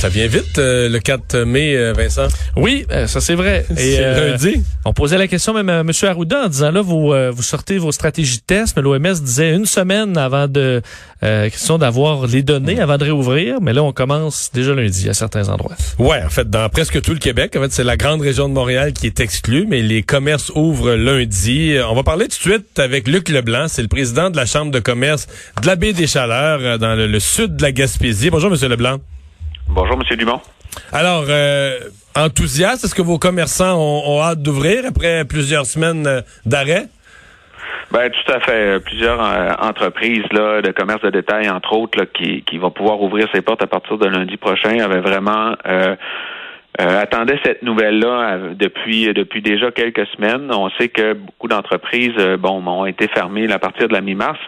Ça vient vite, le 4 mai, Vincent. Oui, ça c'est vrai. Et lundi, on posait la question même à M. Arruda en disant, là, vous sortez vos stratégies de test, mais l'OMS disait une semaine avant de... question d'avoir les données avant de réouvrir, mais là, on commence déjà lundi à certains endroits. Ouais, en fait, dans presque tout le Québec, en fait, c'est la grande région de Montréal qui est exclue, mais les commerces ouvrent lundi. On va parler tout de suite avec Luc Leblanc, c'est le président de la Chambre de commerce de la Baie-des-Chaleurs, dans le sud de la Gaspésie. Bonjour, M. Leblanc. Bonjour, M. Dumont. Alors, enthousiaste, est-ce que vos commerçants ont hâte d'ouvrir après plusieurs semaines d'arrêt? Ben, tout à fait. Plusieurs entreprises là de commerce de détail, entre autres, là, qui vont pouvoir ouvrir ses portes à partir de lundi prochain, avaient vraiment... attendait cette nouvelle-là depuis déjà quelques semaines. On sait que beaucoup d'entreprises ont été fermées à partir de la mi-mars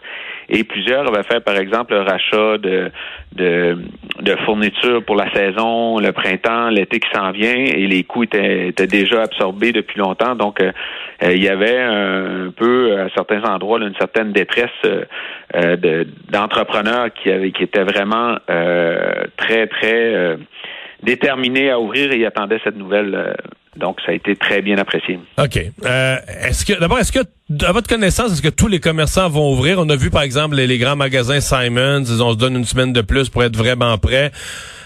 et plusieurs avaient fait, par exemple, le rachat de fournitures pour la saison, le printemps, l'été qui s'en vient et les coûts étaient déjà absorbés depuis longtemps. Donc, il y avait un peu, à certains endroits, là, une certaine détresse d'entrepreneurs qui étaient vraiment très, très... déterminé à ouvrir et il attendait cette nouvelle. Donc, ça a été très bien apprécié. OK. Est-ce que, à votre connaissance, est-ce que tous les commerçants vont ouvrir? On a vu, par exemple, les grands magasins Simons, on se donne une semaine de plus pour être vraiment prêts.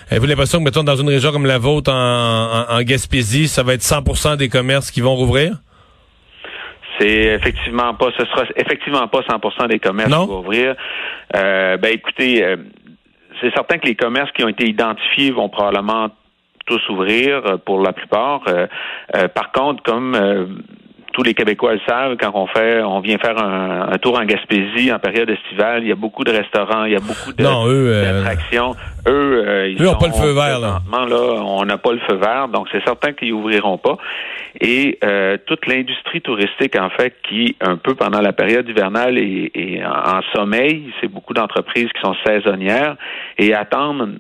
Avez-vous l'impression que, mettons, dans une région comme la vôtre, en Gaspésie, ça va être 100% des commerces qui vont rouvrir? Ce sera effectivement pas 100% des commerces qui vont ouvrir. Écoutez... c'est certain que les commerces qui ont été identifiés vont probablement tous ouvrir pour la plupart. Par contre, comme tous les Québécois le savent, quand on vient faire un tour en Gaspésie en période estivale, il y a beaucoup de restaurants, il y a beaucoup d'attractions. Eux, ils n'ont pas le feu vert. Là, on n'a pas le feu vert, donc c'est certain qu'ils n'ouvriront pas. Et toute l'industrie touristique, en fait, qui, un peu pendant la période hivernale est en sommeil, c'est beaucoup d'entreprises qui sont saisonnières et attendent,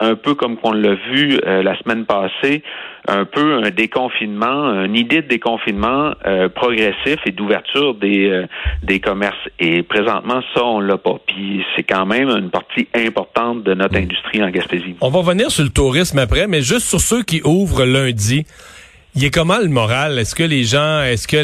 un peu comme qu'on l'a vu la semaine passée, un peu un déconfinement, une idée de déconfinement progressif et d'ouverture des commerces. Et présentement, ça, on l'a pas. Puis c'est quand même une partie importante de notre industrie en Gaspésie. On va revenir sur le tourisme après, mais juste sur ceux qui ouvrent lundi. Il est comment le moral? Est-ce que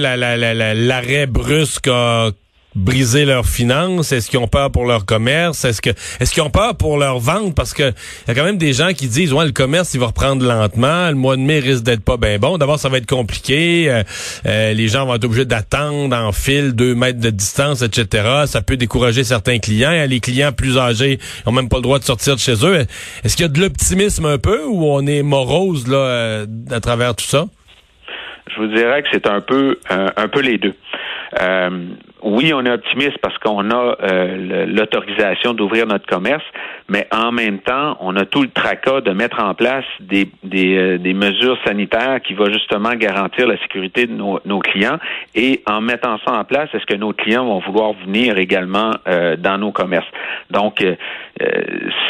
l'arrêt brusque a briser leurs finances? Est-ce qu'ils ont peur pour leur commerce? Est-ce qu'ils ont peur pour leur vente? Parce que il y a quand même des gens qui disent, ouais, le commerce, il va reprendre lentement. Le mois de mai risque d'être pas bien bon. D'abord, ça va être compliqué. Les gens vont être obligés d'attendre en file, 2 mètres de distance, etc. Ça peut décourager certains clients. Les clients plus âgés n'ont même pas le droit de sortir de chez eux. Est-ce qu'il y a de l'optimisme un peu ou on est morose, là, à travers tout ça? Je vous dirais que c'est un peu les deux. Oui, on est optimiste parce qu'on a l'autorisation d'ouvrir notre commerce, mais en même temps, on a tout le tracas de mettre en place des mesures sanitaires qui vont justement garantir la sécurité de nos clients. Et en mettant ça en place, est-ce que nos clients vont vouloir venir également dans nos commerces? Donc,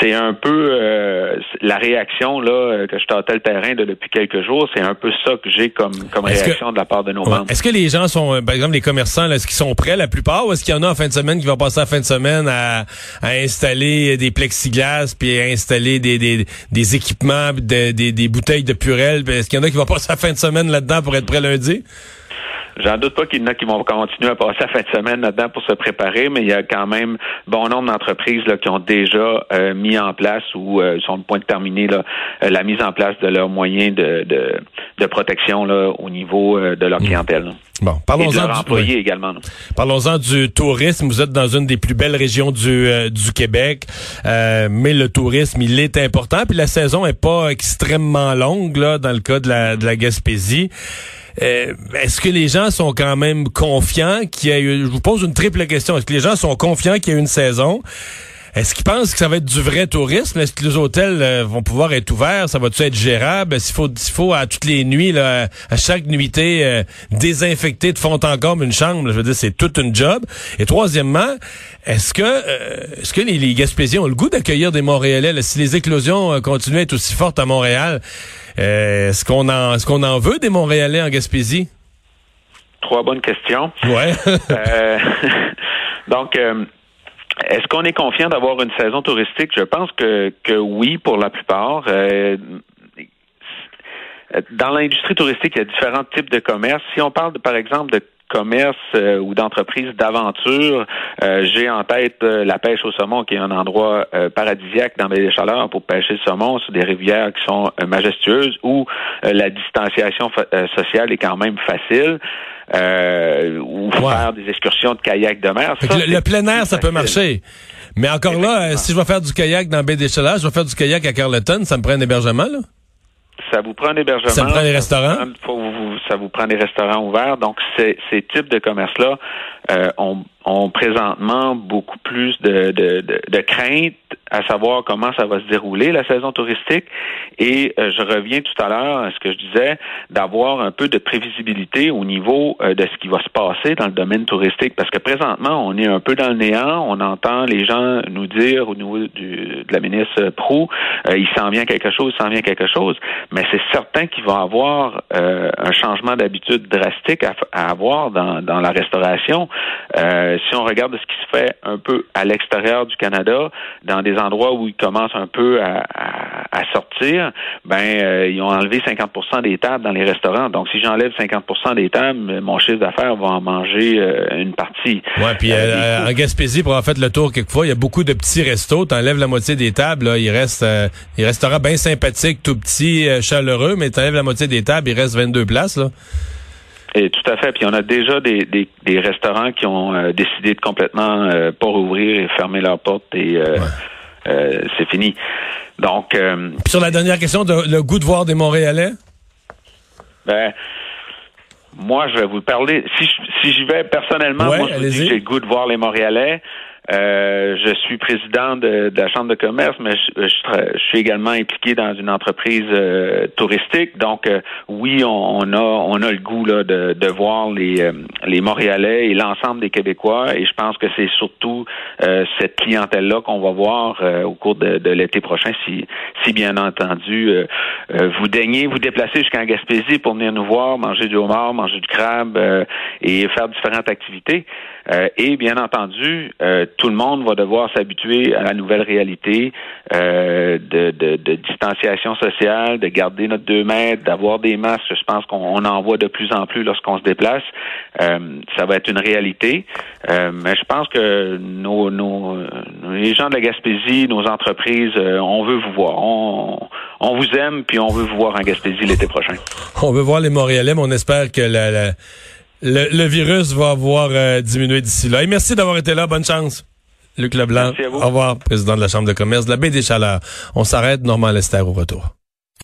c'est un peu la réaction là que je tâtais le terrain depuis quelques jours. C'est un peu ça que j'ai comme réaction de la part de nos membres. Est-ce que les gens sont, par exemple, les commerçants, là, est-ce qu'ils sont prêts, la plupart, ou est-ce qu'il y en a en fin de semaine qui vont passer la fin de semaine à installer des plexiglas, puis à installer des équipements, des bouteilles de Purel? Est-ce qu'il y en a qui vont passer la fin de semaine là-dedans pour être prêts lundi? J'en doute pas qu'il y en a qui vont continuer à passer la fin de semaine là-dedans pour se préparer, mais il y a quand même bon nombre d'entreprises là qui ont déjà mis en place ou sont au point de terminer là, la mise en place de leurs moyens de protection là au niveau de leur clientèle. Bon, parlons-en. Et de leurs employés également. Non? Parlons-en du tourisme. Vous êtes dans une des plus belles régions du Québec, mais le tourisme, il est important. Puis la saison est pas extrêmement longue là dans le cas de la Gaspésie. Est-ce que les gens sont quand même confiants qu'il y a eu... Je vous pose une triple question. Est-ce que les gens sont confiants qu'il y a eu une saison? Est-ce qu'ils pensent que ça va être du vrai tourisme? Est-ce que les hôtels vont pouvoir être ouverts? Ça va-tu être gérable? S'il faut à toutes les nuits, là, à chaque nuitée, désinfecter de fond en comble une chambre, je veux dire, c'est toute une job. Et troisièmement, est-ce que les Gaspésiens ont le goût d'accueillir des Montréalais? Là, si les éclosions continuent à être aussi fortes à Montréal, est-ce qu'on en veut des Montréalais en Gaspésie? Trois bonnes questions. Ouais. Donc, est-ce qu'on est confiant d'avoir une saison touristique? Je pense que oui, pour la plupart. Dans l'industrie touristique, il y a différents types de commerces. Si on parle, par exemple, de commerce ou d'entreprise d'aventure, j'ai en tête la pêche au saumon, qui est un endroit paradisiaque dans la Baie-des-Chaleurs pour pêcher le saumon sur des rivières qui sont majestueuses, où la distanciation sociale est quand même facile. Ou faire des excursions de kayak de mer. Ça, le plein air, ça peut marcher. Mais encore là, si je vais faire du kayak dans la Baie-des-Chaleurs, je vais faire du kayak à Carleton, ça me prend un hébergement, là? Ça vous prend un hébergement. Ça me prend des restaurants. Ça vous prend des restaurants ouverts. Donc, ces types de commerces-là ont présentement beaucoup plus de craintes à savoir comment ça va se dérouler, la saison touristique. Et je reviens tout à l'heure à ce que je disais, d'avoir un peu de prévisibilité au niveau de ce qui va se passer dans le domaine touristique. Parce que présentement, on est un peu dans le néant. On entend les gens nous dire au niveau de la ministre Proulx, il s'en vient quelque chose. Mais c'est certain qu'il va y avoir un changement d'habitude drastique à avoir dans la restauration. Si on regarde ce qui se fait un peu à l'extérieur du Canada, dans des endroits où ils commencent un peu à sortir, ils ont enlevé 50% des tables dans les restaurants. Donc, si j'enlève 50% des tables, mon chiffre d'affaires va en manger une partie. Ouais, puis en Gaspésie, pour avoir fait le tour quelquefois, il y a beaucoup de petits restos. T'enlèves la moitié des tables, là, il restera bien sympathique, tout petit, chaleureux, mais t'enlèves la moitié des tables, il reste 22 places, là. Et tout à fait. Puis on a déjà des restaurants qui ont décidé de complètement pas rouvrir et fermer leurs portes et c'est fini. Donc puis sur la dernière question, le goût de voir des Montréalais? Moi, je vais vous parler. Si j'y vais personnellement, moi, je vous dis que j'ai le goût de voir les Montréalais. Je suis président de la Chambre de commerce, mais je suis également impliqué dans une entreprise touristique. Donc, oui, on a le goût là, de voir les Montréalais et l'ensemble des Québécois. Et je pense que c'est surtout cette clientèle-là qu'on va voir au cours de l'été prochain, si bien entendu vous daignez vous déplacer jusqu'en Gaspésie pour venir nous voir, manger du homard, manger du crabe et faire différentes activités. Et bien entendu, tout le monde va devoir s'habituer à la nouvelle réalité de distanciation sociale, de garder notre 2 mètres, d'avoir des masques. Je pense qu'on en voit de plus en plus lorsqu'on se déplace. Ça va être une réalité. Mais je pense que les gens de la Gaspésie, nos entreprises, on veut vous voir. On vous aime, puis on veut vous voir en Gaspésie l'été prochain. On veut voir les Montréalais, mais on espère que le virus va avoir diminué d'ici là. Et merci d'avoir été là. Bonne chance. Luc Leblanc. Au revoir, président de la Chambre de commerce de la Baie-des-Chaleurs. On s'arrête. Normand Lester au retour.